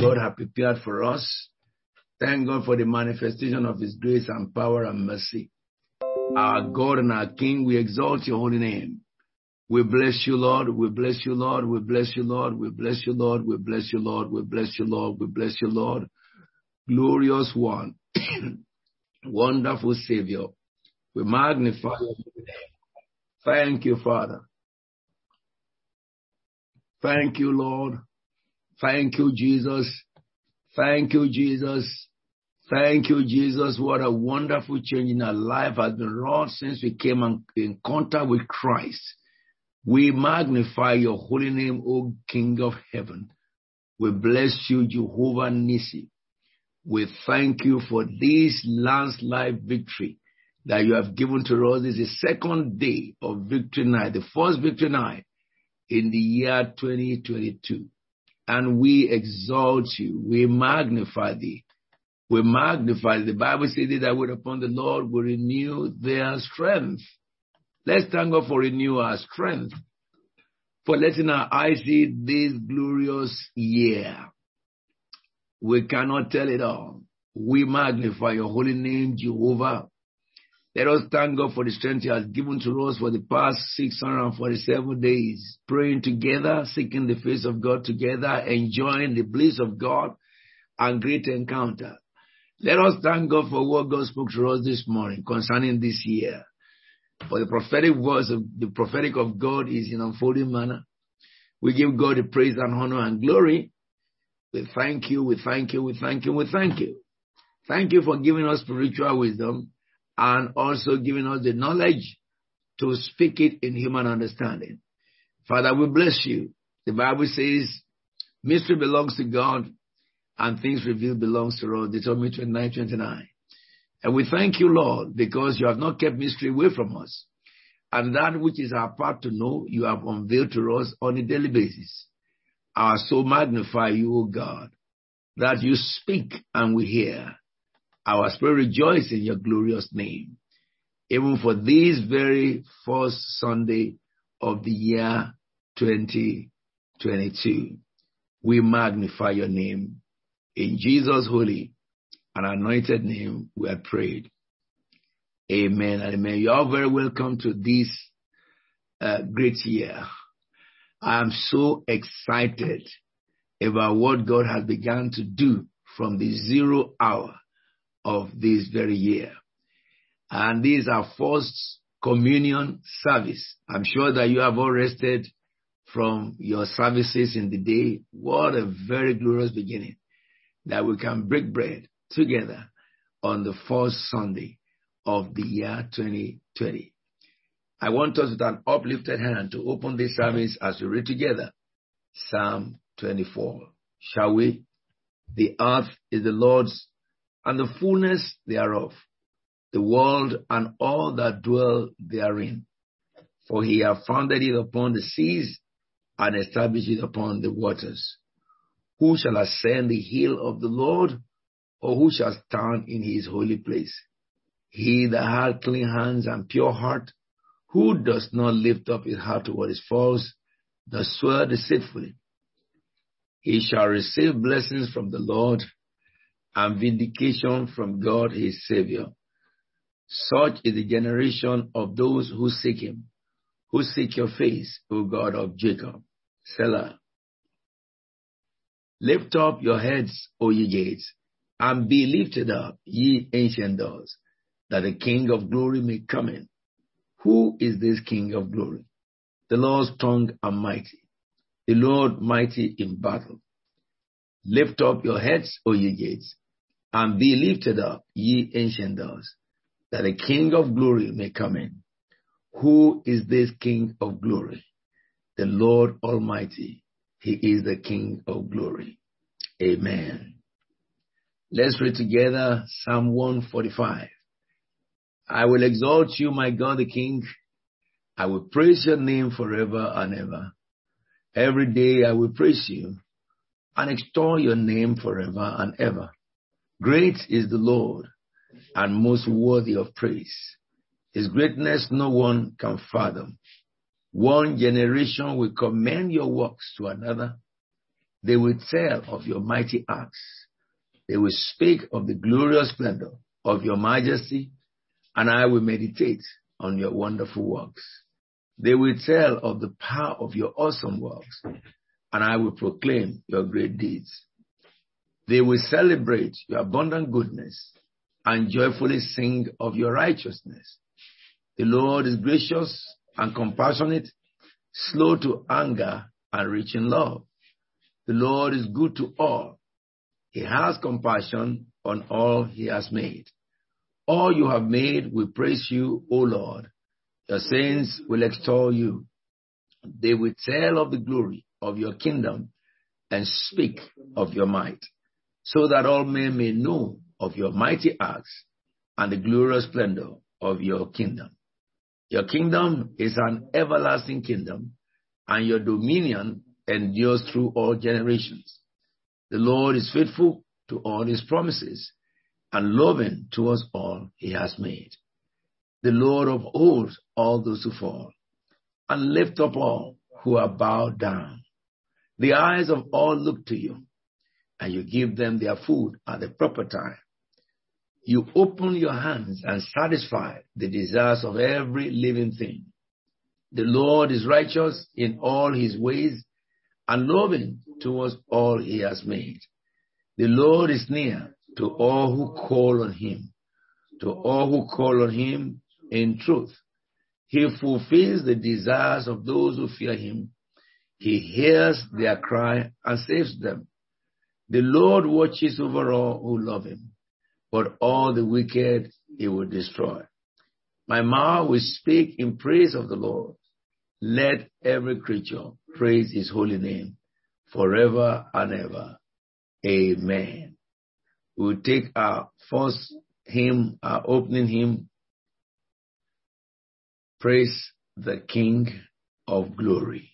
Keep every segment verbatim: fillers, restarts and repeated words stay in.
God had prepared for us. Thank God for the manifestation of his grace and power and mercy. Our God and our King, we exalt your holy name. We bless you, Lord. We bless you, Lord. We bless you, Lord. We bless you, Lord. We bless you, Lord. We bless you, Lord. We bless you, Lord. Glorious one. Wonderful Savior. We magnify your name. Thank you, Father. Thank you, Lord. Thank you, Jesus. Thank you, Jesus. Thank you, Jesus. What a wonderful change in our life has been wrought since we came in contact with Christ. We magnify your holy name, O King of heaven. We bless you, Jehovah Nissi. We thank you for this landslide victory that you have given to us. This is the second day of victory night, the first victory night in the year twenty twenty-two. And we exalt you. We magnify thee. We magnify thee. The Bible says that they wait upon the Lord will renew their strength. Let's thank God for renewing our strength, for letting our eyes see this glorious year. We cannot tell it all. We magnify your holy name, Jehovah. Let us thank God for the strength he has given to us for the past six hundred forty-seven days, praying together, seeking the face of God together, enjoying the bliss of God and great encounter. Let us thank God for what God spoke to us this morning concerning this year. For the prophetic voice of the prophetic of God is in unfolding manner. We give God the praise and honor and glory. We thank you, we thank you, we thank you, we thank you. Thank you for giving us spiritual wisdom and also giving us the knowledge to speak it in human understanding. Father, we bless you. The Bible says, mystery belongs to God and things revealed belongs to us. Deuteronomy twenty-nine twenty-nine. And we thank you, Lord, because you have not kept mystery away from us. And that which is our part to know, you have unveiled to us on a daily basis. Our soul magnify you, O God, that you speak and we hear. Our spirit rejoices in your glorious name, even for this very first Sunday of the year twenty twenty-two. We magnify your name. In Jesus' holy and anointed name, we have prayed. Amen and amen. You are very welcome to this uh, great year. I am so excited about what God has begun to do from the zero hour of this very year. And this is our first communion service. I'm sure that you have all rested from your services in the day. What a very glorious beginning that we can break bread together on the first Sunday of the year twenty twenty. I want us with an uplifted hand to open this service as we read together Psalm twenty-four. Shall we? The earth is the Lord's and the fullness thereof, the world and all that dwell therein. For he hath founded it upon the seas and established it upon the waters. Who shall ascend the hill of the Lord, or who shall stand in his holy place? He that hath clean hands and pure heart, who does not lift up his heart to what is false, does swear deceitfully. He shall receive blessings from the Lord and vindication from God his Savior. Such is the generation of those who seek him, who seek your face, O God of Jacob. Selah. Lift up your heads, O ye gates, and be lifted up, ye ancient doors, that the King of glory may come in. Who is this King of glory? The Lord strong and mighty, the Lord mighty in battle. Lift up your heads, O ye gates, and be lifted up, ye ancient doors, that the King of glory may come in. Who is this King of glory? The Lord Almighty. He is the King of glory. Amen. Let's read together Psalm one forty-five. I will exalt you, my God, the King. I will praise your name forever and ever. Every day I will praise you and extol your name forever and ever. Great is the Lord and most worthy of praise. His greatness no one can fathom. One generation will commend your works to another They will tell of your mighty acts. They will speak of the glorious splendor of your majesty, and I will meditate on your wonderful works. They will tell of the power of your awesome works, and I will proclaim your great deeds. They will celebrate your abundant goodness and joyfully sing of your righteousness. The Lord is gracious and compassionate, slow to anger and rich in love. The Lord is good to all. He has compassion on all he has made. All you have made will praise you, O Lord. Your saints will extol you. They will tell of the glory of your kingdom and speak of your might, so that all men may know of your mighty acts and the glorious splendor of your kingdom. Your kingdom is an everlasting kingdom, and your dominion endures through all generations. The Lord is faithful to all his promises and loving towards all he has made. The Lord upholds all those who fall and lifts up all who are bowed down. The eyes of all look to you, and you give them their food at the proper time. You open your hands and satisfy the desires of every living thing. The Lord is righteous in all his ways and loving towards all he has made. The Lord is near to all who call on him, to all who call on him in truth. He fulfills the desires of those who fear him. He hears their cry and saves them. The Lord watches over all who love him, but all the wicked he will destroy. My mouth will speak in praise of the Lord. Let every creature praise his holy name forever and ever. Amen. We will take our first hymn, our opening hymn, Praise the King of Glory.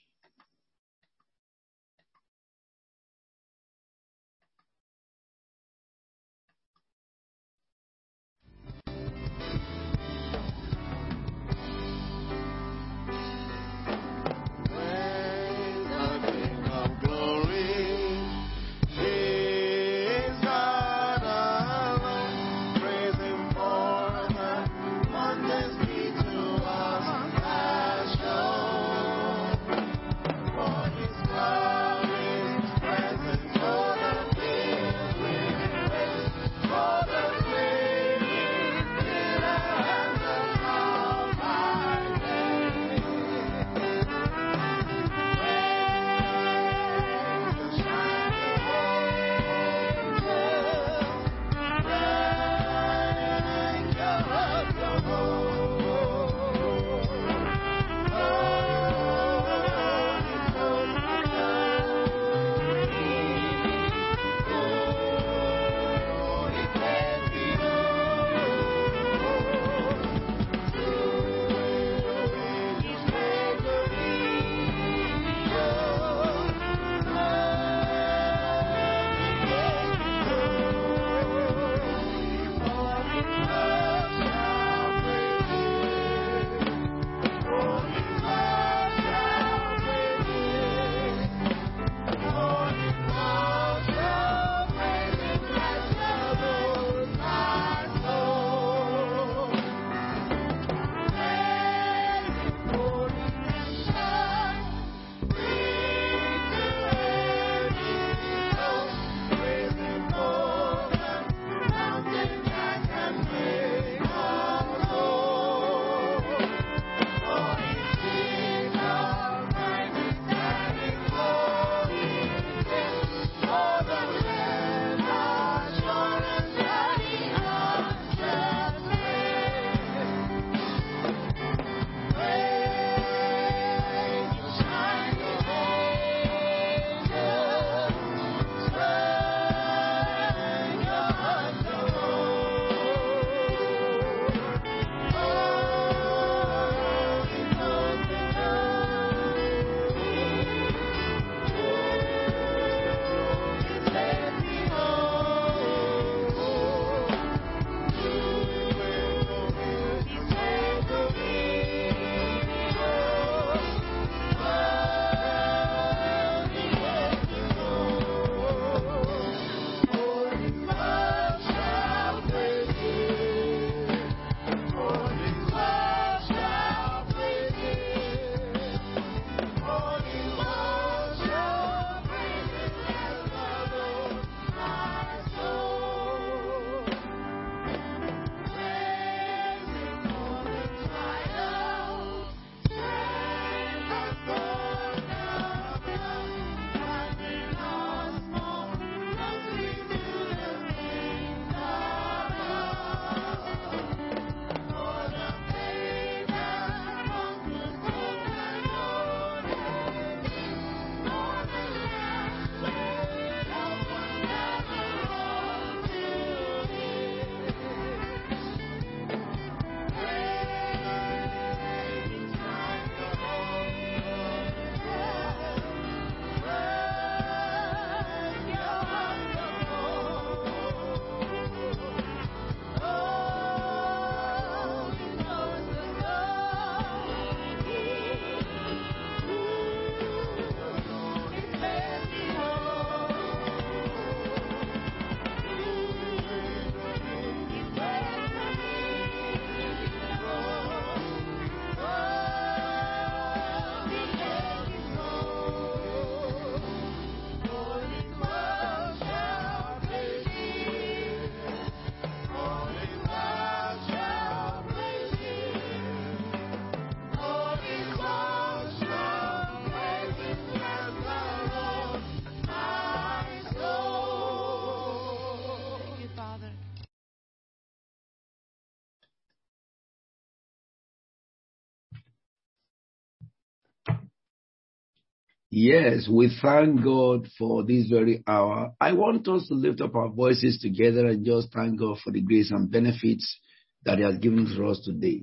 Yes, we thank God for this very hour. I want us to lift up our voices together and just thank God for the grace and benefits that He has given to us today.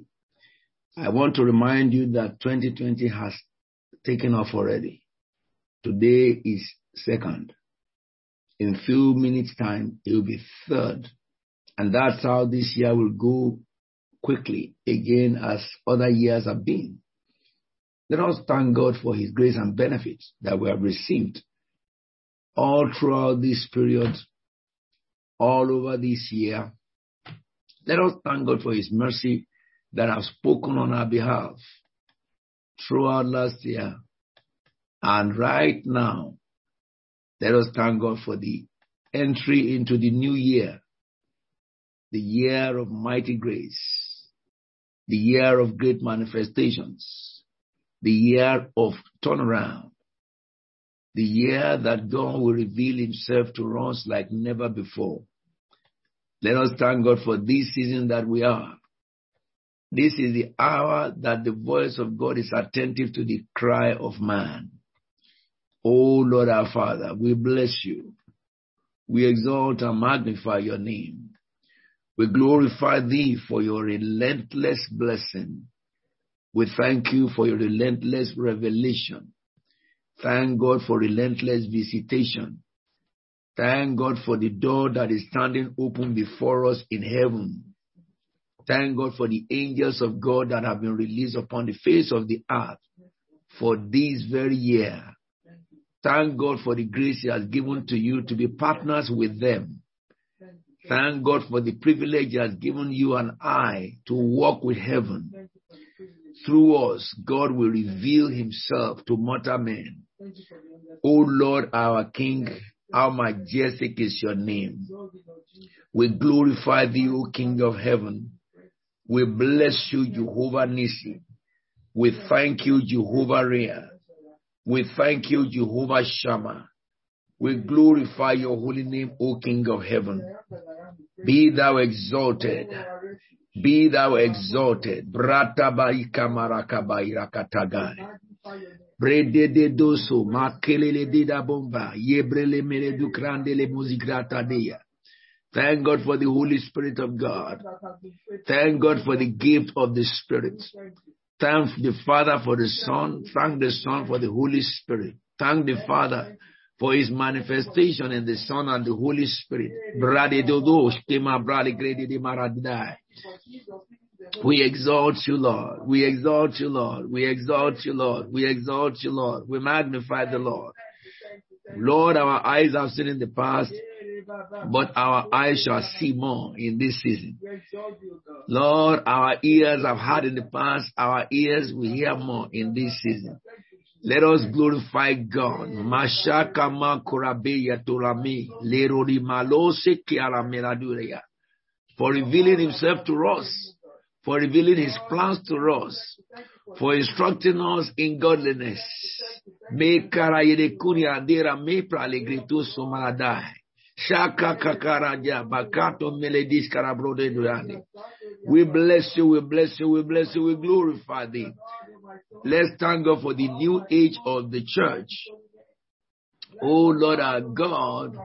I want to remind you that twenty twenty has taken off already. Today is second. In few minutes' time, it will be third. And that's how this year will go quickly, again as other years have been. Let us thank God for His grace and benefits that we have received all throughout this period, all over this year. Let us thank God for His mercy that have spoken on our behalf throughout last year. And right now, let us thank God for the entry into the new year, the year of mighty grace, the year of great manifestations, the year of turnaround, the year that God will reveal Himself to us like never before. Let us thank God for this season that we are. This is the hour that the voice of God is attentive to the cry of man. Oh Lord our Father, we bless You. We exalt and magnify Your name. We glorify Thee for Your relentless blessing. We thank You for Your relentless revelation. Thank God for relentless visitation. Thank God for the door that is standing open before us in heaven. Thank God for the angels of God that have been released upon the face of the earth for this very year. Thank God for the grace He has given to you to be partners with them. Thank God for the privilege He has given you and I to walk with heaven. Through us, God will reveal Himself to mortal men. O Lord, our King, how majestic is Your name. We glorify Thee, O King of heaven. We bless You, Jehovah Nissi. We thank You, Jehovah Rea. We thank You, Jehovah Shammah. We glorify Your holy name, O King of heaven. Be Thou exalted. Be Thou exalted. Bratabai kamarakabai rakatagai. Brede de doso makelele de da bomba. Yebrele mere du krandele musigrata dea. Thank God for the Holy Spirit of God. Thank God for the gift of the Spirit. Thank the Father for the Son. Thank the Son for the Holy Spirit. Thank the Father for His manifestation in the Son and the Holy Spirit. We exalt You, Lord. We exalt You, Lord. We exalt You, Lord. We exalt You, Lord. We magnify the Lord. Lord, our eyes have seen in the past, but our eyes shall see more in this season. Lord, our ears have heard in the past, our ears will hear more in this season. Let us glorify God. For revealing Himself to us, for revealing His plans to us, for instructing us in godliness. We bless You, we bless You, we bless You, we glorify Thee. Let's thank God for the new age of the church. Oh Lord our God,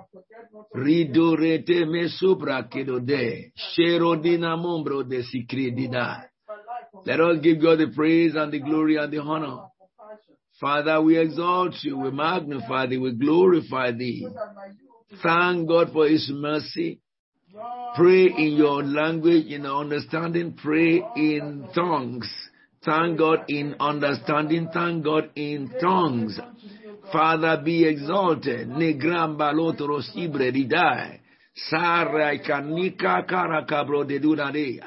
ridorete me supra kedode, sherodina mombro de sikredida. Let us give God the praise and the glory and the honor. Father, we exalt You, we magnify Thee, we glorify Thee. Thank God for His mercy. Pray in your language, in understanding, pray in tongues. Thank God in understanding, thank God in tongues. Father, be exalted. Negramba lotoro sibre ridai. Sarra kanika karakabro de dunadea.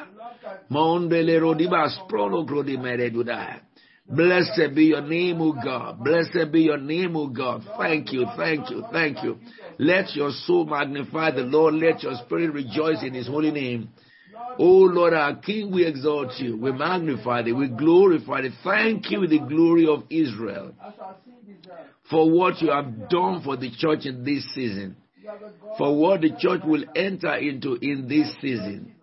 Mondele rodibas pronogro de meredudai. Blessed be Your name, O God. Blessed be Your name, O God. Thank You, thank You, thank You. Let your soul magnify the Lord. Let your spirit rejoice in His holy name. Oh Lord, our King, we exalt You. We magnify Thee. We glorify Thee. Thank You, the glory of Israel, for what You have done for the church in this season, for what the church will enter into in this season.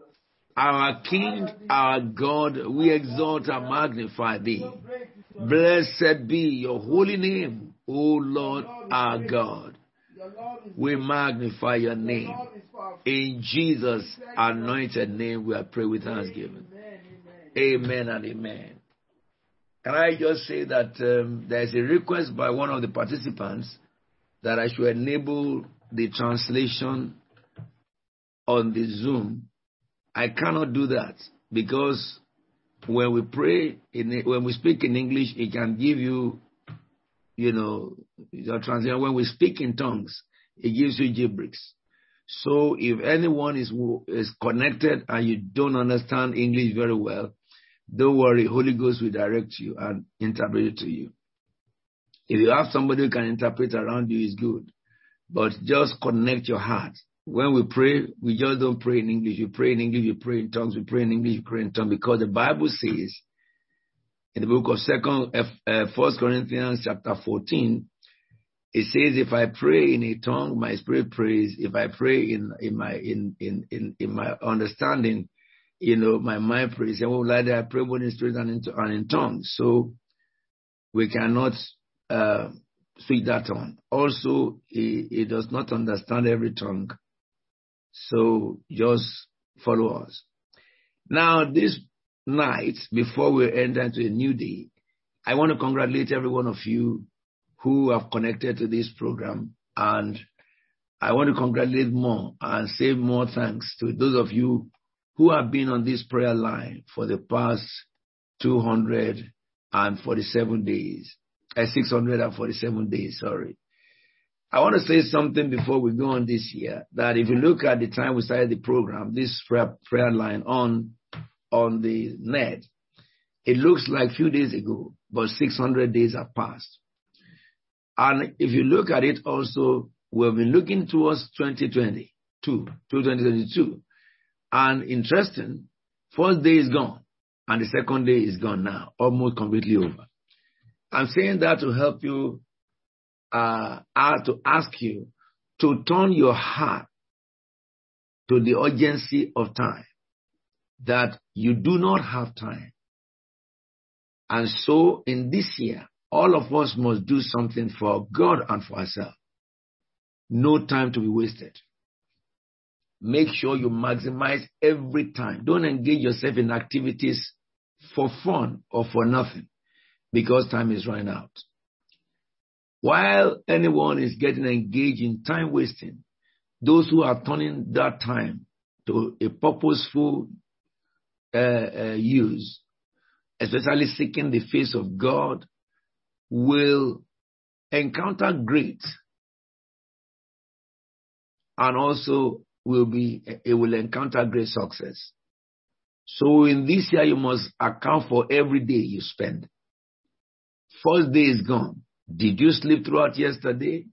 Our King, our God, we exalt and magnify Thee. Blessed be Your holy name. O Lord our God, we magnify your name. In Jesus' anointed name, we are praying with thanksgiving. Amen and amen. Can I just say that um, there is a request by one of the participants that I should enable the translation on the Zoom. I cannot do that because when we pray, in, when we speak in English, it can give you, you know, your translation. When we speak in tongues, it gives you gibberish. So if anyone is is connected and you don't understand English very well, don't worry, Holy Ghost will direct you and interpret it to you. If you have somebody who can interpret around you, it's good. But just connect your heart. When we pray, we just don't pray in English. You pray in English, you pray in tongues, we pray in English, you pray in tongues. Because the Bible says in the book of Second, uh, First Corinthians chapter fourteen, it says, if I pray in a tongue, my spirit prays. If I pray in, in my in, in, in, in my understanding, you know, my mind prays. And like that, I pray both in spirit and in, and in tongues. So we cannot uh, speak that tongue. Also, it, it does not understand every tongue. So just follow us. Now, this night, before we enter into a new day, I want to congratulate every one of you who have connected to this program. And I want to congratulate more and say more thanks to those of you who have been on this prayer line for the past two hundred forty-seven days, uh, six hundred forty-seven days, sorry. I want to say something before we go on this year, that if you look at the time we started the program, this prayer, prayer line on, on the net, it looks like a few days ago, but six hundred days have passed. And if you look at it also, we've been looking towards twenty twenty-two. And interesting, first day is gone, and the second day is gone now, almost completely over. I'm saying that to help you, uh, to ask you to turn your heart to the urgency of time, that you do not have time. And so in this year, all of us must do something for God and for ourselves. No time to be wasted. Make sure you maximize every time. Don't engage yourself in activities for fun or for nothing, because time is running out. While anyone is getting engaged in time wasting, those who are turning that time to a purposeful uh, uh, use, especially seeking the face of God, will encounter great, and also will be, it will encounter great success. So in this year, you must account for every day you spend. First day is gone. Did you sleep throughout yesterday?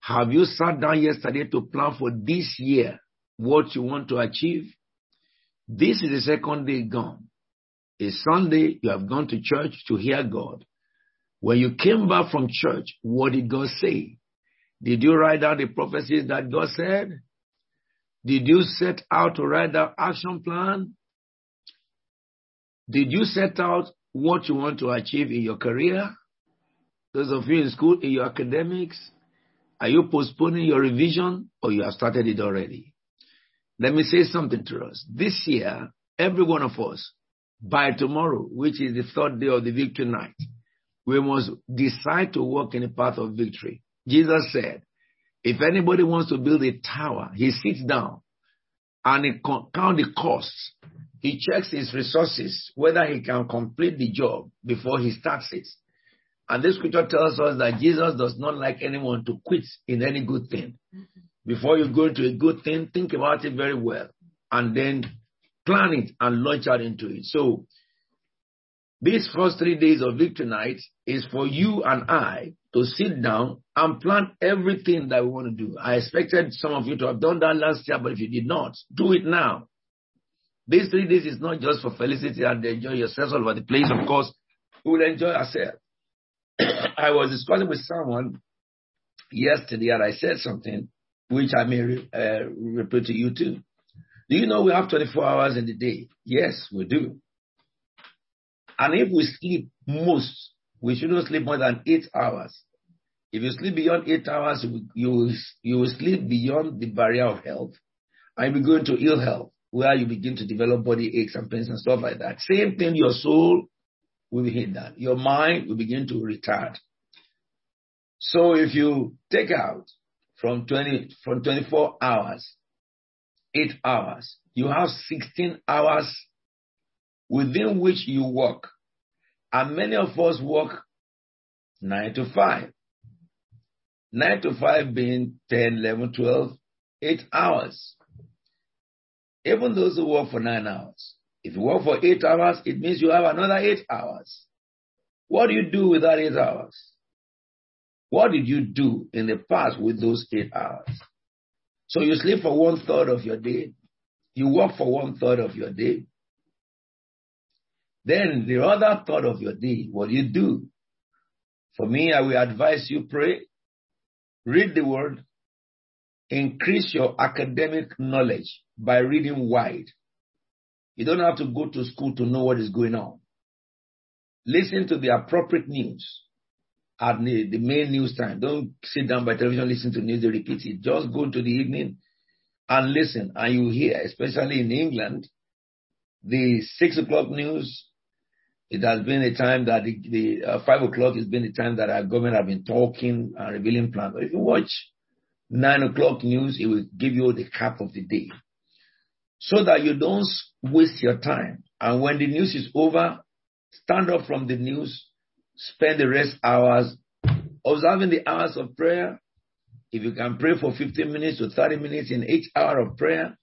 Have you sat down yesterday to plan for this year what you want to achieve? This is the second day gone. It's Sunday, you have gone to church to hear God. When you came back from church, what did God say? Did you write down the prophecies that God said? Did you set out to write down action plan? Did you set out what you want to achieve in your career? Those of you in school, in your academics, are you postponing your revision or you have started it already? Let me say something to us. This year, every one of us, by tomorrow, which is the third day of the victory night, we must decide to walk in the path of victory. Jesus said, if anybody wants to build a tower, he sits down and he counts the costs. He checks his resources, whether he can complete the job before he starts it. And this scripture tells us that Jesus does not like anyone to quit in any good thing. Before you go into a good thing, think about it very well and then plan it and launch out into it. So these first three days of victory night is for you and I to sit down and plan everything that we want to do. I expected some of you to have done that last year, but if you did not, do it now. These three days is not just for felicity and enjoy yourselves all over the place. Of course, we will enjoy ourselves. I was discussing with someone yesterday and I said something which I may re- uh, repeat to you too. Do you know we have twenty-four hours in the day? Yes, we do. And if we sleep most, we shouldn't sleep more than eight hours. If you sleep beyond eight hours, you will, you will sleep beyond the barrier of health, and you will go into ill health, where you begin to develop body aches and pains and stuff like that. Same thing, your soul will be hindered. Your mind will begin to retard. So if you take out from twenty, from twenty-four hours, eight hours, you have sixteen hours within which you work. And many of us work nine to five. Nine to five being ten, eleven, twelve, eight hours. Even those who work for nine hours, if you work for eight hours, it means you have another eight hours. What do you do with that eight hours? What did you do in the past with those eight hours? So you sleep for one third of your day. You work for one third of your day. Then the other third of your day, what do you do? For me, I will advise you pray. Read the word, increase your academic knowledge by reading wide. You don't have to go to school to know what is going on. Listen to the appropriate news at the, the main news time. Don't sit down by television, listen to news, they repeat it. Just go to the evening and listen, and you hear, especially in England, the six o'clock news. It has been a time that the, the uh, five o'clock has been the time that our government have been talking and revealing plans. But if you watch nine o'clock news, it will give you the cap of the day, so that you don't waste your time. And when the news is over, stand up from the news, spend the rest hours observing the hours of prayer. If you can pray for fifteen minutes to thirty minutes in each hour of prayer.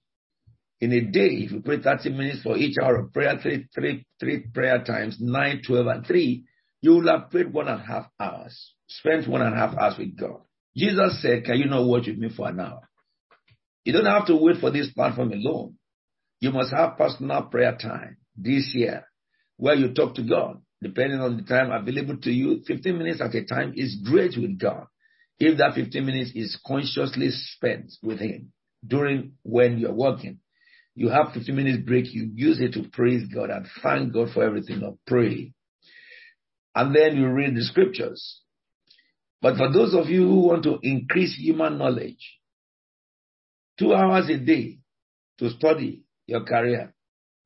In a day, if you pray thirty minutes for each hour of prayer, three, three, three prayer times, nine, twelve, and three, you will have prayed one and a half hours. Spend one and a half hours with God. Jesus said, can you not watch with me for an hour? You don't have to wait for this platform alone. You must have personal prayer time this year where you talk to God. Depending on the time available to you, fifteen minutes at a time is great with God, if that fifteen minutes is consciously spent with Him during when you're working. You have fifteen minutes break, you use it to praise God and thank God for everything or pray. And then you read the scriptures. But for those of you who want to increase human knowledge, two hours a day to study your career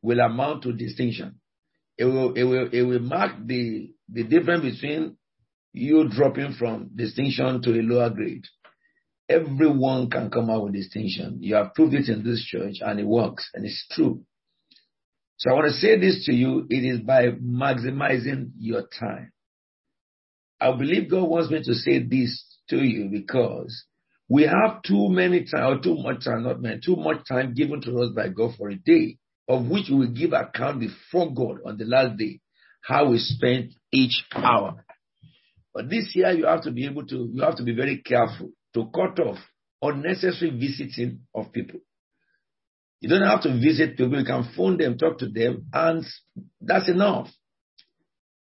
will amount to distinction. It will, it will, it will mark the, the difference between you dropping from distinction to a lower grade. Everyone can come out with distinction. You have proved it in this church, and it works, and it's true. So I want to say this to you. It is by maximizing your time. I believe God wants me to say this to you because we have too many time, or too much time, not many, too much time given to us by God for a day, of which we will give account before God on the last day, how we spent each hour. But this year, you have to be able to, you have to be very careful to cut off unnecessary visiting of people. You don't have to visit people. You can phone them, talk to them, and that's enough.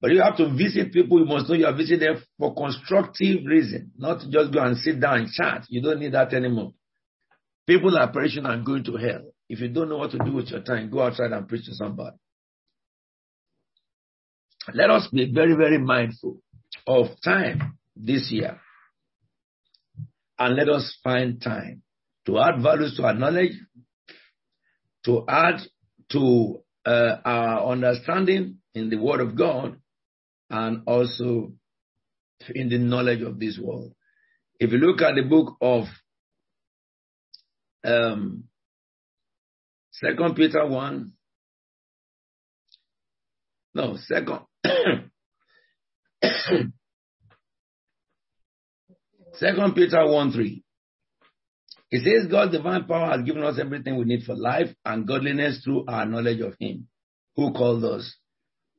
But you have to visit people. You must know you are visiting them for constructive reason, not to just go and sit down and chat. You don't need that anymore. People are perishing and going to hell. If you don't know what to do with your time, go outside and preach to somebody. Let us be very, very mindful of time this year. And let us find time to add values to our knowledge, to add to uh, our understanding in the Word of God, and also in the knowledge of this world. If you look at the book of um, Second Peter one, no, Second. Second Peter one three. It says God's divine power has given us everything we need for life and godliness through our knowledge of Him, who called us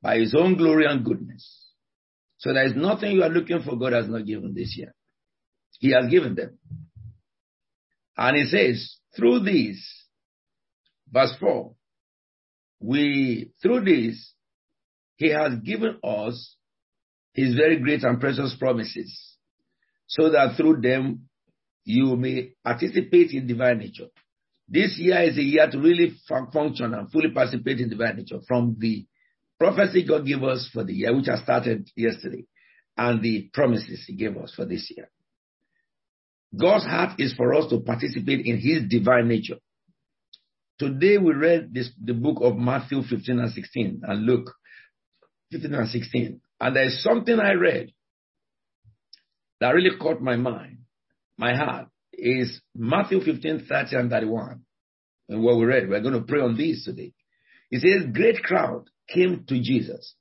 by His own glory and goodness. So there is nothing you are looking for God has not given this year. He has given them. And He says, through these, verse four, we through these, He has given us His very great and precious promises, so that through them you may participate in divine nature. This year is a year to really function and fully participate in divine nature from the prophecy God gave us for the year, which I started yesterday, and the promises he gave us for this year. God's heart is for us to participate in his divine nature. Today we read this, the book of Matthew fifteen and sixteen, and Luke fifteen and sixteen. And there's something I read that really caught my mind, my heart, is Matthew fifteen, thirty and thirty-one. And what we read, we're going to pray on these today. It says, great crowd came to Jesus,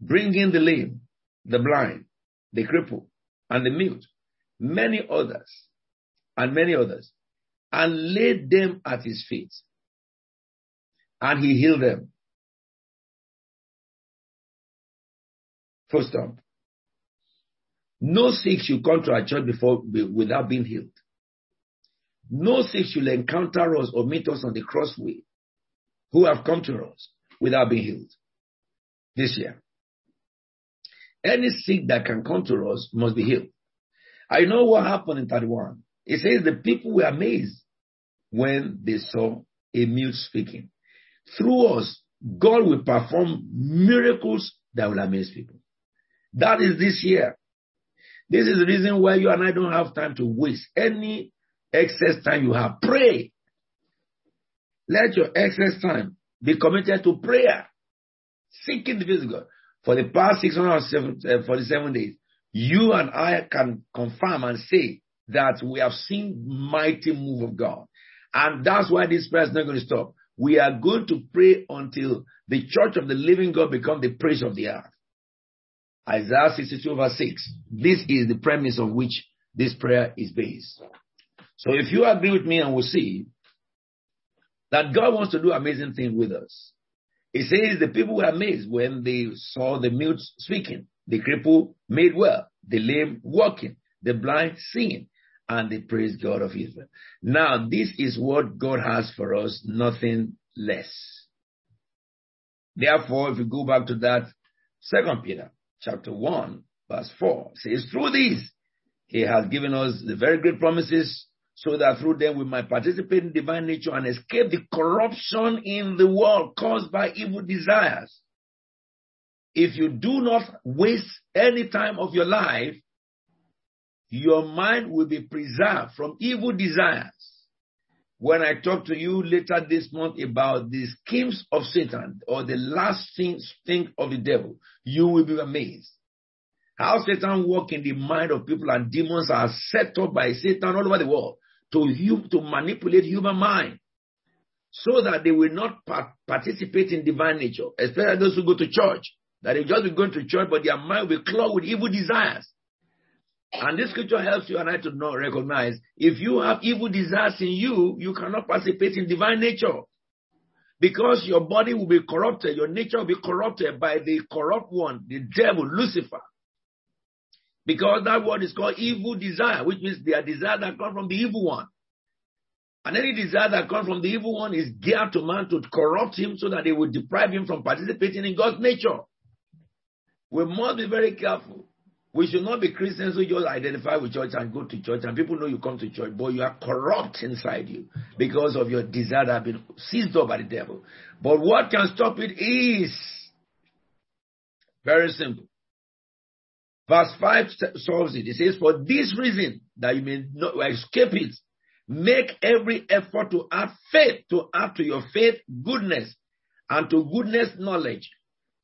bringing the lame, the blind, the crippled, and the mute, many others, and many others, and laid them at his feet, and he healed them. Full stop. No sick should come to our church before without being healed. No sick should encounter us or meet us on the crossway who have come to us without being healed this year. Any sick that can come to us must be healed. I know what happened in thirty-one. It says the people were amazed when they saw a mute speaking. Through us, God will perform miracles that will amaze people. That is this year. This is the reason why you and I don't have time to waste any excess time you have. Pray. Let your excess time be committed to prayer. Seeking the face of God. For the past six hundred forty-seven days, you and I can confirm and say that we have seen mighty move of God. And that's why this prayer is not going to stop. We are going to pray until the church of the living God becomes the praise of the earth. Isaiah sixty-two verse six. This is the premise on which this prayer is based. So if you agree with me, and we'll see that God wants to do amazing things with us. He says the people were amazed when they saw the mute speaking, the crippled made well, the lame walking, the blind seeing, and they praised God of Israel. Now, this is what God has for us, nothing less. Therefore, if you go back to that, Second Peter chapter one, verse four, says, through these, he has given us the very great promises, so that through them we might participate in divine nature and escape the corruption in the world caused by evil desires. If you do not waste any time of your life, your mind will be preserved from evil desires. When I talk to you later this month about the schemes of Satan or the last thing, thing of the devil, you will be amazed. How Satan works in the mind of people, and demons are set up by Satan all over the world to, to manipulate human mind so that they will not participate in divine nature, especially those who go to church, that they just be going to church, but their mind will clogged with evil desires. And this scripture helps you and I to not recognize, if you have evil desires in you, you cannot participate in divine nature, because your body will be corrupted, your nature will be corrupted by the corrupt one, the devil, Lucifer. Because that word is called evil desire, which means they are desires that come from the evil one. And any desire that comes from the evil one is geared to man to corrupt him so that they will deprive him from participating in God's nature. We must be very careful. We should not be Christians who just identify with church and go to church, and people know you come to church, but you are corrupt inside you because of your desire that have been seized up by the devil. But what can stop it is very simple. Verse five solves it. It says, for this reason, that you may not escape it, make every effort to add faith, to add to your faith goodness, and to goodness knowledge,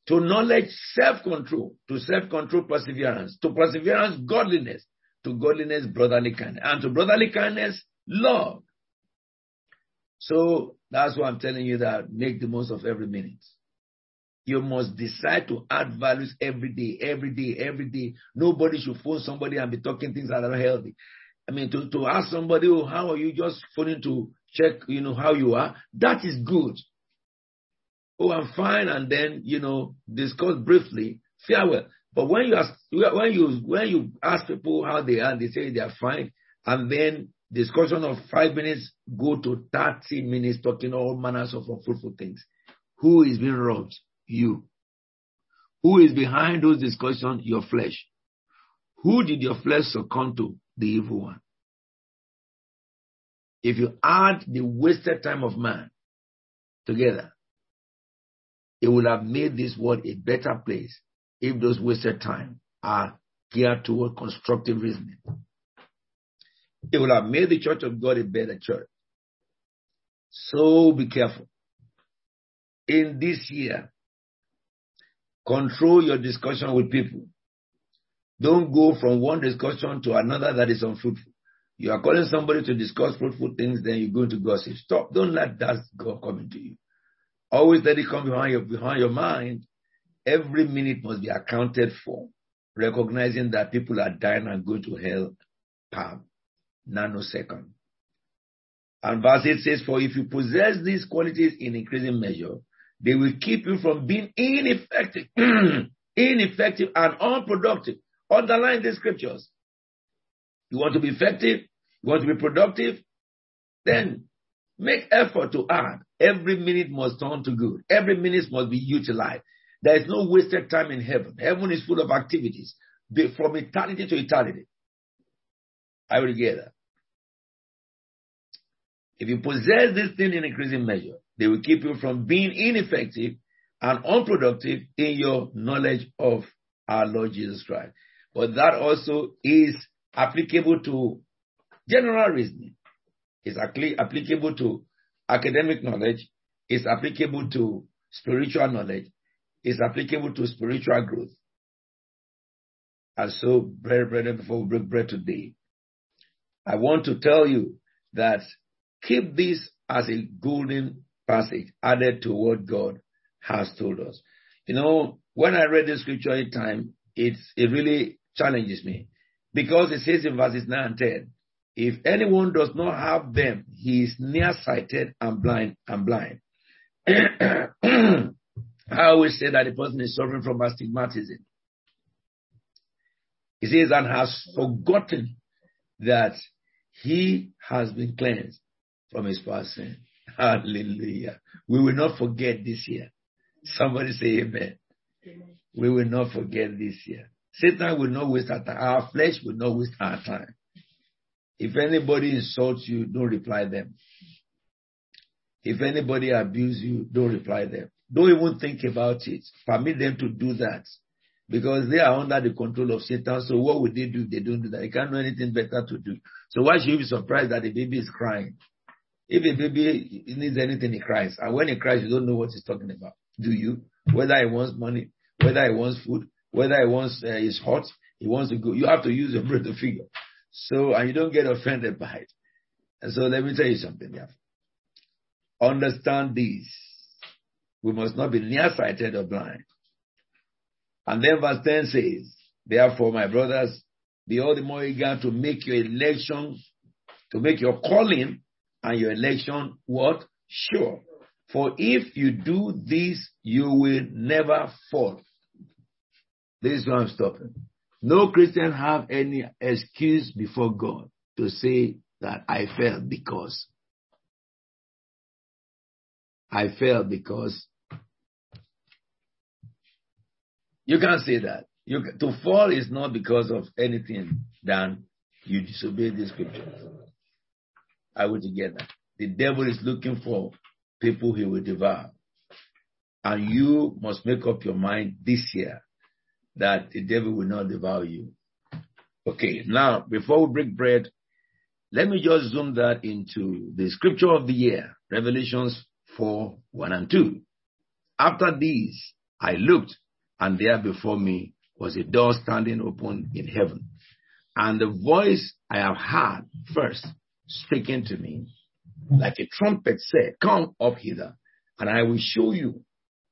to knowledge self-control, to self-control perseverance, to perseverance godliness, to godliness brotherly kindness, and to brotherly kindness love. So that's why I'm telling you that make the most of every minute. You must decide to add values every day, every day, every day. Nobody should phone somebody and be talking things that are not healthy. I mean, to, to ask somebody, oh, how are you, just phoning to check, you know, how you are, that is good. Oh, I'm fine, and then, you know, discuss briefly, farewell. But when you ask, when you, when you ask people how they are, they say they are fine, and then discussion of five minutes go to thirty minutes talking all manners of unfruitful things. Who is being robbed? You. Who is behind those discussions? Your flesh. Who did your flesh succumb to? The evil one. If you add the wasted time of man together, it would have made this world a better place if those wasted time are geared toward constructive reasoning. It will have made the church of God a better church. So be careful. In this year, control your discussion with people. Don't go from one discussion to another that is unfruitful. You are calling somebody to discuss fruitful things, then you go into gossip. Stop. Don't let that go coming to you. Always let it come behind your, behind your mind. Every minute must be accounted for, recognizing that people are dying and going to hell per nanosecond. And verse eight says, for if you possess these qualities in increasing measure, they will keep you from being ineffective, ineffective and unproductive. Underline the scriptures. You want to be effective? You want to be productive? Then make effort to add. Every minute must turn to good. Every minute must be utilized. There is no wasted time in heaven. Heaven is full of activities from eternity to eternity. I will get that. If you possess this thing in increasing measure, they will keep you from being ineffective and unproductive in your knowledge of our Lord Jesus Christ. But that also is applicable to general reasoning. It's applicable to academic knowledge. It's applicable to spiritual knowledge. It's applicable to spiritual growth. And so, brethren, before we break bread today, I want to tell you that keep this as a golden passage added to what God has told us. You know, when I read the scripture in time, it's, it really challenges me. Because it says in verses nine and ten, if anyone does not have them, he is nearsighted and blind and blind. I always say that a person is suffering from astigmatism. He says, and has forgotten that he has been cleansed from his past sin. Hallelujah. We will not forget this year. Somebody say amen. Amen. We will not forget this year. Satan will not waste our time. Our flesh will not waste our time. If anybody insults you, don't reply them. If anybody abuses you, don't reply them. Don't even think about it. Permit them to do that. Because they are under the control of Satan. So what would they do if they don't do that? They can't do anything better to do. So why should you be surprised that the baby is crying? If a baby needs anything, he cries. And when he cries, you don't know what he's talking about. Do you? Whether he wants money, whether he wants food, whether he wants uh, his hot, he wants to go. You have to use your brain to figure. So, and you don't get offended by it. And so let me tell you something. Yeah. Understand this. We must not be nearsighted or blind. And then verse ten says, therefore, my brothers, be all the more eager to make your election, to make your calling and your election, what? Sure. For if you do this, you will never fall. This is where I'm stopping. No Christian have any excuse before God to say that I failed because. I failed because. You can't say that. You can, to fall is not because of anything than you disobey the scriptures. I will get that. The devil is looking for people he will devour. And you must make up your mind this year that the devil will not devour you. Okay, now, before we break bread, let me just zoom that into the scripture of the year, Revelations four, one and two. After these, I looked, and there before me was a door standing open in heaven. And the voice I have heard first speaking to me, like a trumpet said, come up hither, and I will show you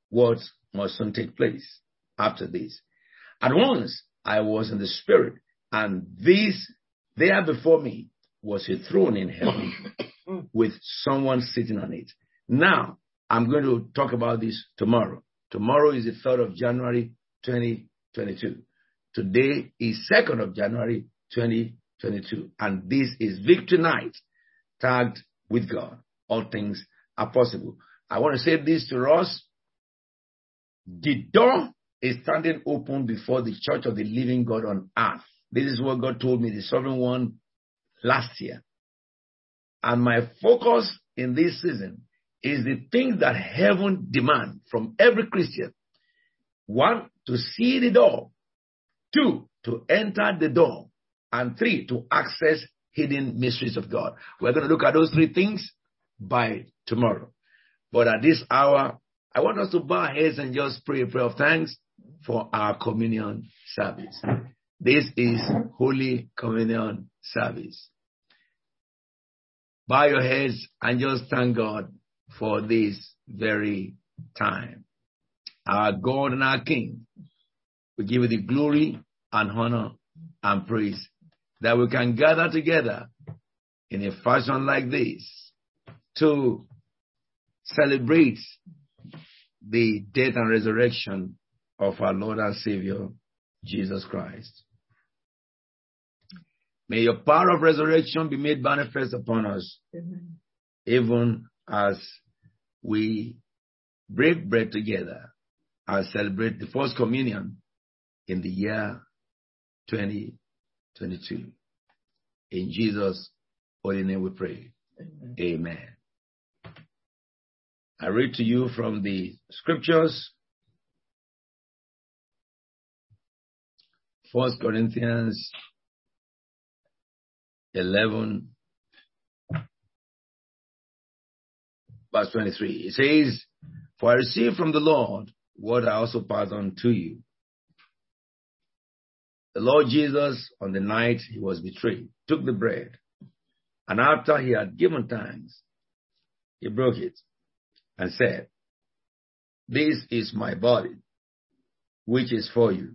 what must soon take place after this. At once I was in the spirit, and this there before me was a throne in heaven with someone sitting on it. Now, I'm going to talk about this tomorrow. Tomorrow is the third of January, twenty twenty-two. Today is second of January, twenty twenty-two. And this is Victory Night, tagged with God. All things are possible. I want to say this to us. The door is standing open before the church of the living God on earth. This is what God told me, the sovereign one, last year. And my focus in this season is the thing that heaven demands from every Christian. One, to see the door. Two, to enter the door, and three, to access hidden mysteries of God. We're going to look at those three things by tomorrow. But at this hour, I want us to bow our heads and just pray a prayer of thanks for our communion service. This is Holy Communion service. Bow your heads and just thank God for this very time. Our God and our King, we give you the glory and honor and praise that we can gather together in a fashion like this to celebrate the death and resurrection of our Lord and Savior, Jesus Christ. May your power of resurrection be made manifest upon us, amen, even as we break bread together and celebrate the first communion in the year twenty twenty-two. In Jesus' holy name we pray. Amen. Amen. I read to you from the scriptures. First Corinthians eleven, verse twenty-three. It says, "For I received from the Lord what I also passed on to you. The Lord Jesus, on the night he was betrayed, took the bread, and after he had given thanks, he broke it and said, 'This is my body, which is for you.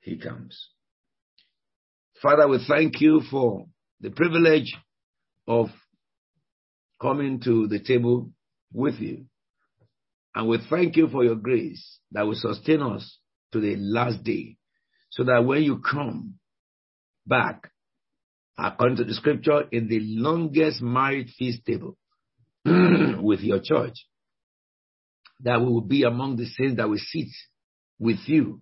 he comes.'" Father, we thank you for the privilege of coming to the table with you. And we thank you for your grace that will sustain us to the last day, so that when you come back, according to the scripture, in the longest marriage feast table with your church, that we will be among the saints that will sit with you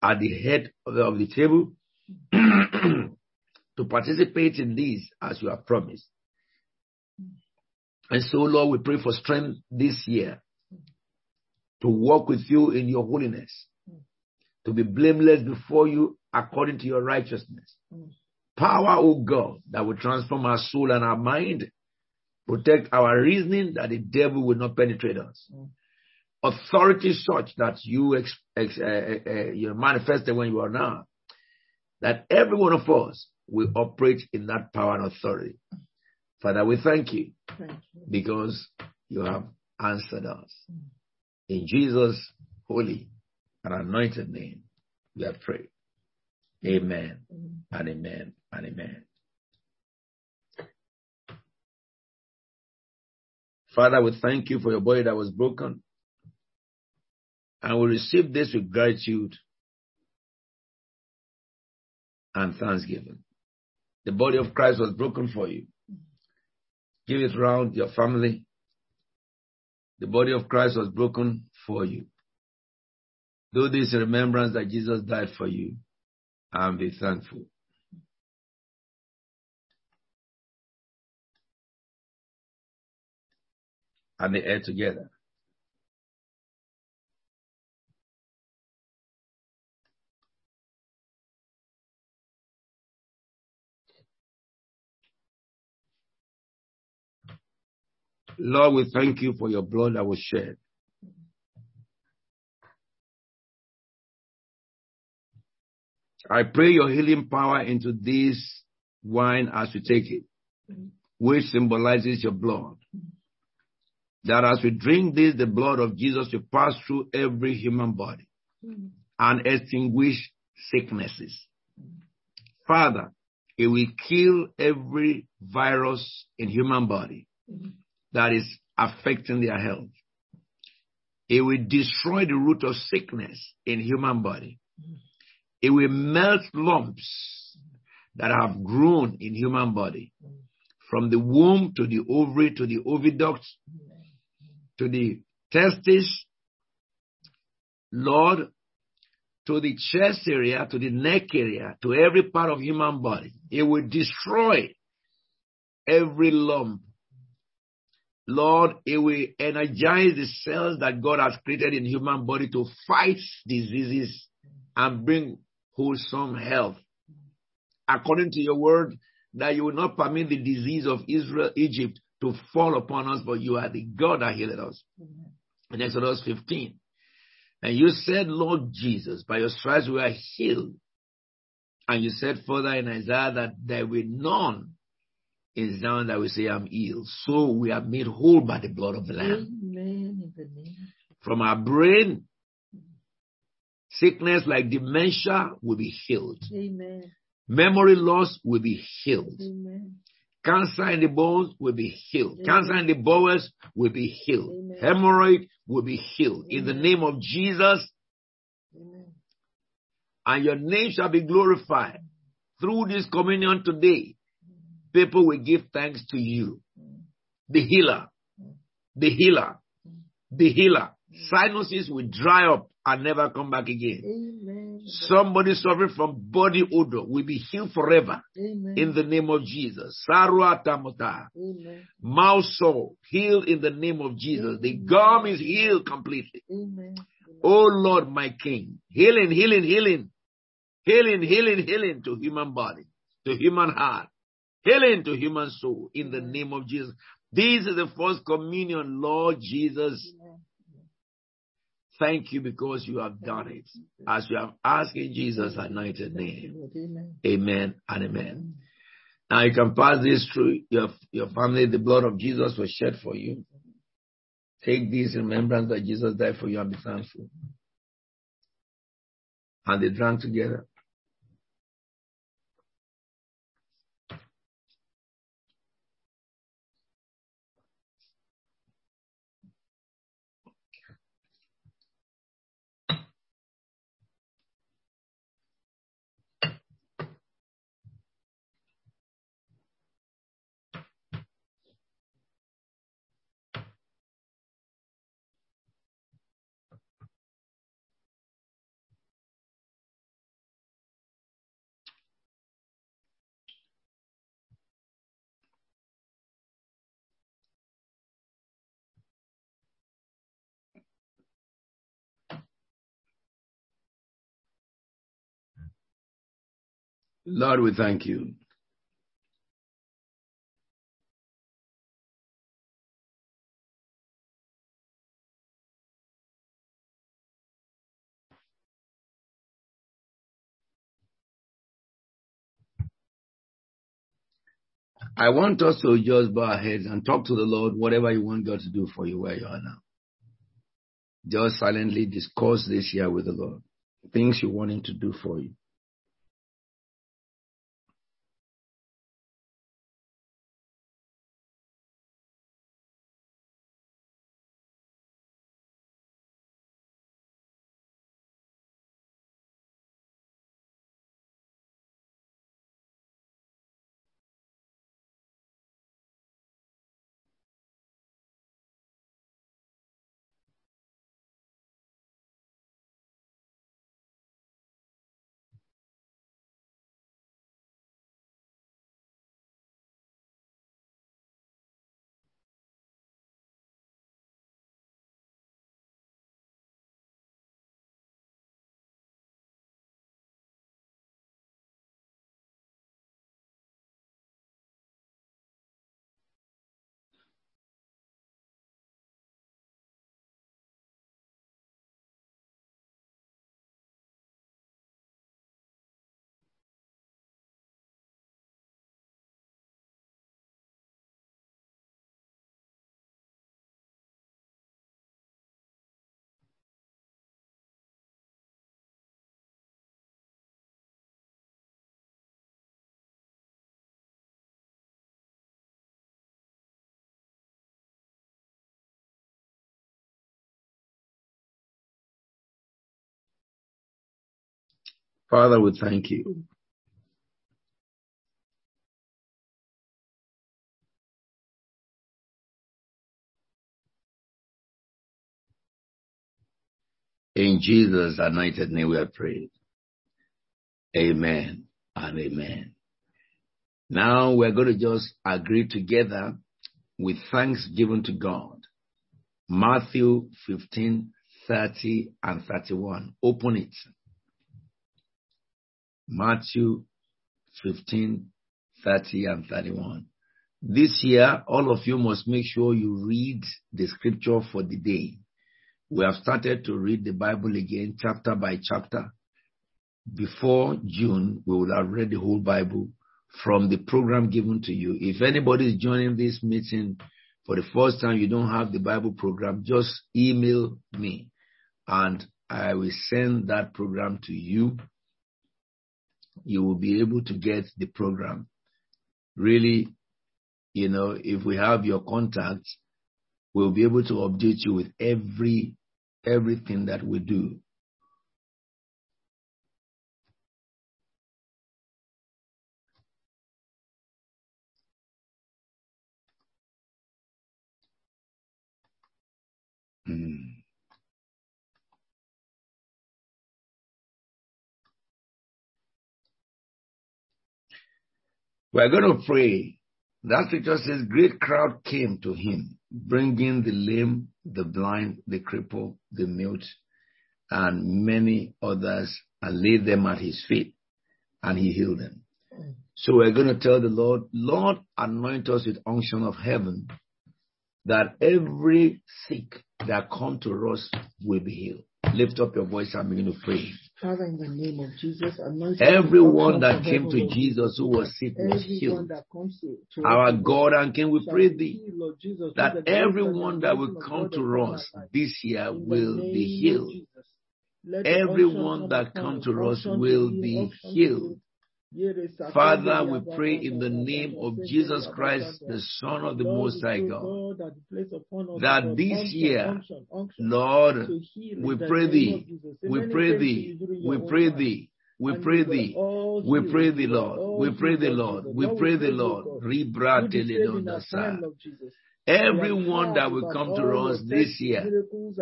at the head of the, of the table to participate in this as you have promised. And so, Lord, we pray for strength this year to walk with you in your holiness, to be blameless before you according to your righteousness. Power, O God, that will transform our soul and our mind, protect our reasoning that the devil will not penetrate us. Authority such that you ex- ex- uh, uh, you manifested when you are now, that every one of us will operate in that power and authority. Father, we thank you, thank you, because you have answered us. In Jesus' holy and anointed name, we have prayed. Amen, amen, and amen, and amen. Father, we thank you for your body that was broken, and we receive this with gratitude and thanksgiving. The body of Christ was broken for you. Give it round your family. The body of Christ was broken for you. Do this in remembrance that Jesus died for you, and be thankful. And they ate together. Lord, we thank you for your blood that was shed. I pray your healing power into this wine as we take it, which symbolizes your blood, that as we drink this, the blood of Jesus will pass through every human body and extinguish sicknesses. Father, it will kill every virus in human body that is affecting their health. It will destroy the root of sickness in human body. It will melt lumps that have grown in human body, from the womb to the ovary to the oviduct to the testes, Lord, to the chest area, to the neck area, to every part of human body. It will destroy every lump. Lord, it will energize the cells that God has created in human body to fight diseases and bring wholesome health. According to your word, that you will not permit the disease of Israel, Egypt to fall upon us, but you are the God that healed us. In Exodus fifteen. And you said, Lord Jesus, by your stripes we are healed. And you said further in Isaiah that there will none in Zion that will say, I'm healed. So we are made whole by the blood of the Lamb. Amen. From our brain, sickness like dementia will be healed. Amen. Memory loss will be healed. Amen. Cancer in the bones will be healed. Amen. Cancer in the bowels will be healed. Amen. Hemorrhoid will be healed. Amen. In the name of Jesus. Amen. And your name shall be glorified. Through this communion today, people will give thanks to you. The healer. The healer. The healer. Sinuses will dry up and never come back again. Amen. Somebody suffering from body odor will be healed forever. Amen. In the name of Jesus. Sarua Tamota. Mouth sore healed in the name of Jesus. Amen. The gum is healed completely. Amen. Oh Lord, my King. Healing, healing, healing. Healing, healing, healing to human body, to human heart. Healing to human soul in the name of Jesus. This is the first communion, Lord Jesus. Thank you because you have done it. As you have asked in Jesus' anointed name. Amen and amen. Now you can pass this through your, your family. The blood of Jesus was shed for you. Take this remembrance that Jesus died for you and be thankful. And they drank together. Lord, we thank you. I want us to just bow our heads and talk to the Lord, whatever you want God to do for you where you are now. Just silently discuss this year with the Lord, things you want him to do for you. Father, we thank you. In Jesus' anointed name we are praying. Amen and amen. Now we're going to just agree together with thanks given to God. Matthew fifteen, thirty and thirty-one. Open it. Matthew fifteen, thirty and thirty-one. This year, all of you must make sure you read the scripture for the day. We have started to read the Bible again, chapter by chapter. Before June, we would have read the whole Bible from the program given to you. If anybody is joining this meeting for the first time, you don't have the Bible program, just email me and I will send that program to you. You will be able to get the program. Really, you know, if we have your contact, we'll be able to update you with every Everything that we do. Mm. We're going to pray. That scripture says, great crowd came to him, bringing the lame, the blind, the cripple, the mute, and many others, and laid them at his feet, and he healed them. So we're going to tell the Lord, Lord, anoint us with unction of heaven, that every sick that come to us will be healed. Lift up your voice and begin to pray. Father, in the name of Jesus, anoint everyone that came to Jesus who was sick was healed. Our God and King, we pray thee that everyone that will come to us this year will be healed. Everyone that comes to us will be healed. Father, we pray in the name of Jesus Christ, the Son of the Most High God, that this year, Lord, we pray thee, we pray thee, we pray thee, we pray thee, we pray thee, Lord, we pray thee, Lord, we pray thee, Lord, Rebra Telenodasa. Everyone that will come to us this year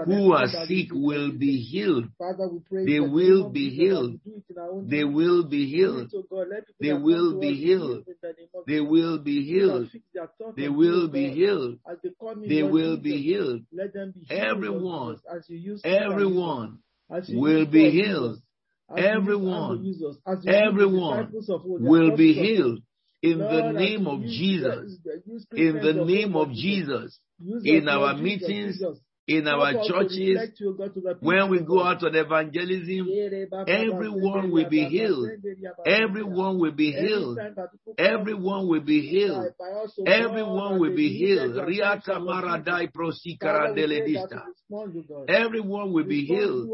who are sick will be healed. They will be healed. They will be healed. They will be healed. They will be healed. They will be healed. They will be healed. Everyone, everyone will be healed. Everyone, everyone will be healed. In the name of Jesus, in the name of Jesus, in our meetings, in our churches, when we go out on evangelism, everyone will be healed. Everyone will be healed. Everyone will be healed. Everyone will be healed. Riata Maradai Prosikara Deledista. Everyone will be healed.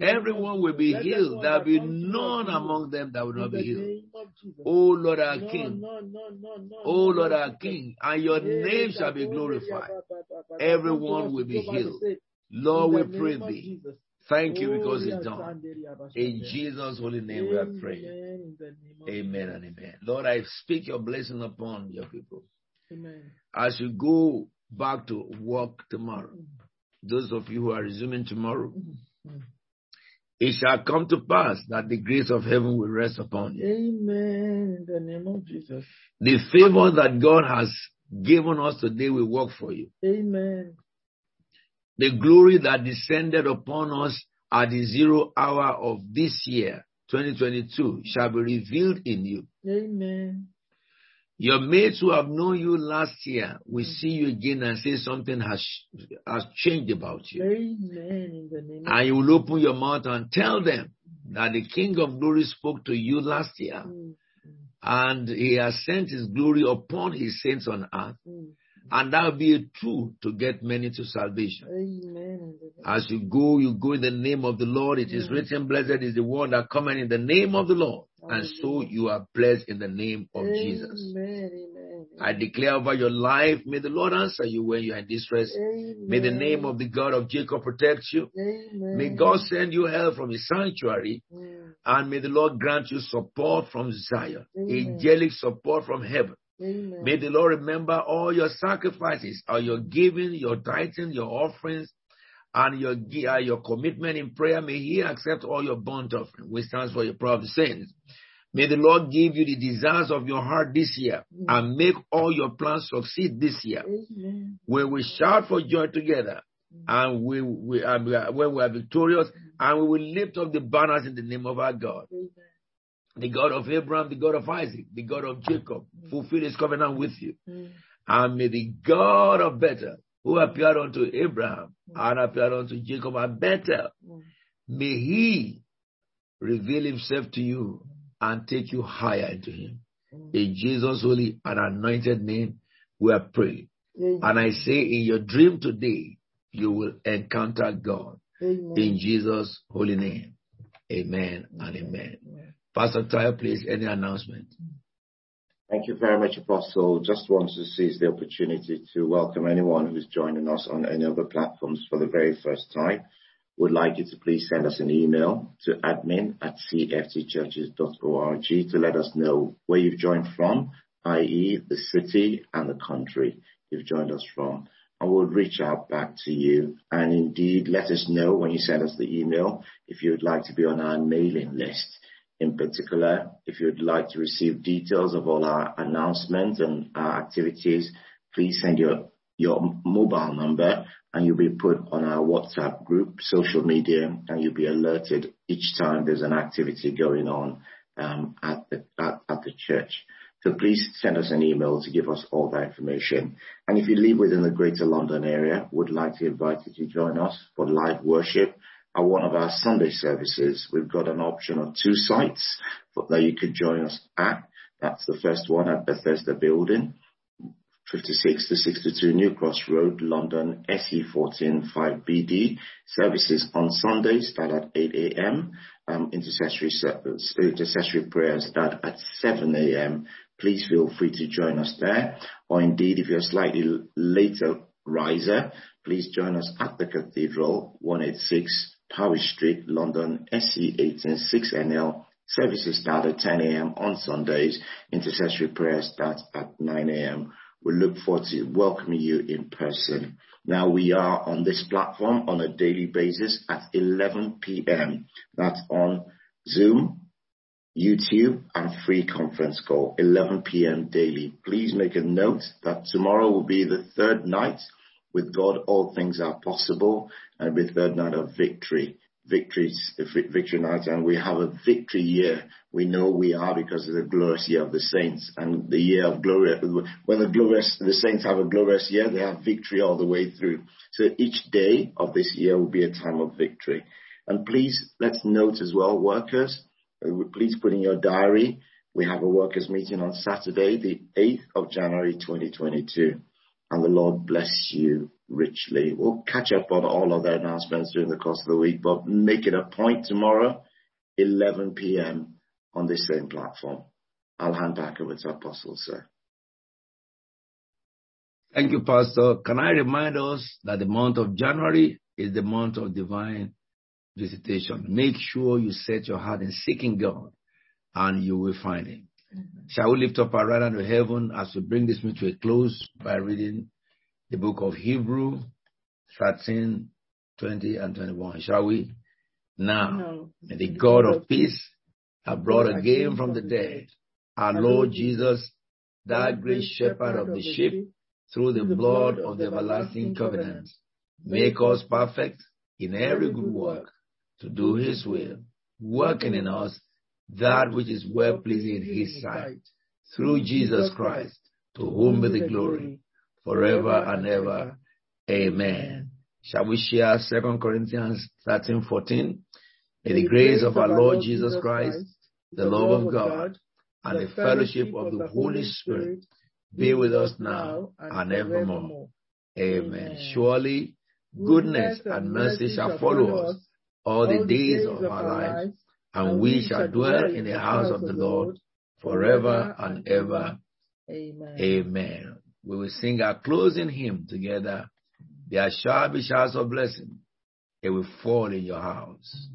Everyone will be healed. There will be none among them that will not be healed. Oh Lord our King. Oh Lord our King. And your name shall be glorified. Everyone will be healed. Lord, we pray thee. Thank you because it's done. In Jesus' holy name we are praying. Amen and amen. Lord, I speak your blessing upon your people. As you go back to work tomorrow, those of you who are resuming tomorrow, it shall come to pass that the grace of heaven will rest upon you. Amen. In the name of Jesus. The favor that God has given us today will work for you. Amen. The glory that descended upon us at the zero hour of this year, twenty twenty-two, shall be revealed in you. Amen. Your mates who have known you last year will see you again and say something has has changed about you. Amen. In the name of and you will open your mouth and tell them that the King of Glory spoke to you last year. Mm. And he has sent his glory upon his saints on earth. Mm. And that will be a tool to get many to salvation. Amen. As you go, you go in the name of the Lord. It Amen. Is written, blessed is the one that cometh in the name of the Lord. Amen. And so you are blessed in the name of Amen. Jesus. Amen. Amen. I declare over your life, may the Lord answer you when you are in distress. Amen. May the name of the God of Jacob protect you. Amen. May God send you help from his sanctuary. Amen. And may the Lord grant you support from Zion, Amen. Angelic support from heaven. Amen. May the Lord remember all your sacrifices, all your giving, your tithing, your offerings, and your uh, your commitment in prayer. May he accept all your burnt offering, which stands for your prophet sins. May the Lord give you the desires of your heart this year, Amen. And make all your plans succeed this year. Amen. When we shout for joy together, and we, we are, when we are victorious, and we will lift up the banners in the name of our God. Amen. The God of Abraham, the God of Isaac, the God of Jacob, mm. fulfill his covenant with you. Mm. And may the God of Bethel, who appeared unto Abraham mm. and appeared unto Jacob at Bethel, mm. may he reveal himself to you and take you higher into him. Mm. In Jesus' holy and anointed name, we are praying. Mm. And I say, in your dream today, you will encounter God. Amen. In Jesus' holy name. Amen and amen. amen. Pastor Tayo, please, any announcement? Thank you very much, Apostle. Just want to seize the opportunity to welcome anyone who's joining us on any other platforms for the very first time. Would like you to please send us an email to admin at c f t churches dot org to let us know where you've joined from, that is the city and the country you've joined us from. And we'll reach out back to you. And indeed, let us know when you send us the email if you would like to be on our mailing list. In particular, if you'd like to receive details of all our announcements and our activities, please send your, your mobile number and you'll be put on our WhatsApp group, social media, and you'll be alerted each time there's an activity going on um, at, the, at, at the church. So please send us an email to give us all that information. And if you live within the Greater London area, would like to invite you to join us for live worship at one of our Sunday services. We've got an option of two sites that you could join us at. That's the first one at Bethesda Building, fifty-six to sixty-two New Cross Road, London, S E fourteen five B D. Services on Sundays start at eight a.m. Um, intercessory, intercessory prayers start at seven a.m. Please feel free to join us there. Or indeed, if you're slightly later riser, please join us at the Cathedral, one eighty-six Powys Street, London, S E eighteen six N L. Services start at ten a.m. on Sundays. Intercessory prayer starts at nine a.m. We look forward to welcoming you in person. Now, we are on this platform on a daily basis at eleven p.m. That's on Zoom, YouTube, and free conference call, eleven p.m. daily. Please make a note that tomorrow will be the third night. With God, all things are possible, and with third night of victory, victory, victory night, and we have a victory year. We know we are because of the glorious year of the saints, and the year of glory. When the glorious, the saints have a glorious year, they have victory all the way through. So each day of this year will be a time of victory. And please, let's note as well, workers, please put in your diary, we have a workers' meeting on Saturday, the eighth of January, twenty twenty-two. And the Lord bless you richly. We'll catch up on all of their announcements during the course of the week, but make it a point tomorrow, eleven p.m. on this same platform. I'll hand back over to Apostle, sir. Thank you, Pastor. Can I remind us that the month of January is the month of divine visitation. Make sure you set your heart in seeking God, and you will find him. Shall we lift up our right hand to heaven as we bring this meeting to a close by reading the book of Hebrew thirteen, twenty and twenty-one. Shall we? Now, no. May the God of peace have brought again from the dead our Lord Jesus, that great shepherd of the sheep, through the blood of the everlasting covenant, make us perfect in every good work, to do his will, working in us that which is well pleasing in his sight, through Jesus Christ, to whom be the glory, forever and ever. Amen. Shall we share Second Corinthians thirteen fourteen? May the grace of our Lord Jesus Christ, the love of God, and the fellowship of the Holy Spirit be with us now and evermore. Amen. Surely goodness and mercy shall follow us all the days of our lives, and we shall dwell in the house of the Lord forever and ever. Amen. Amen. We will sing our closing hymn together. There shall be showers of blessing. It will fall in your house.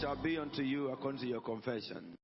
Shall be unto you according to your confession.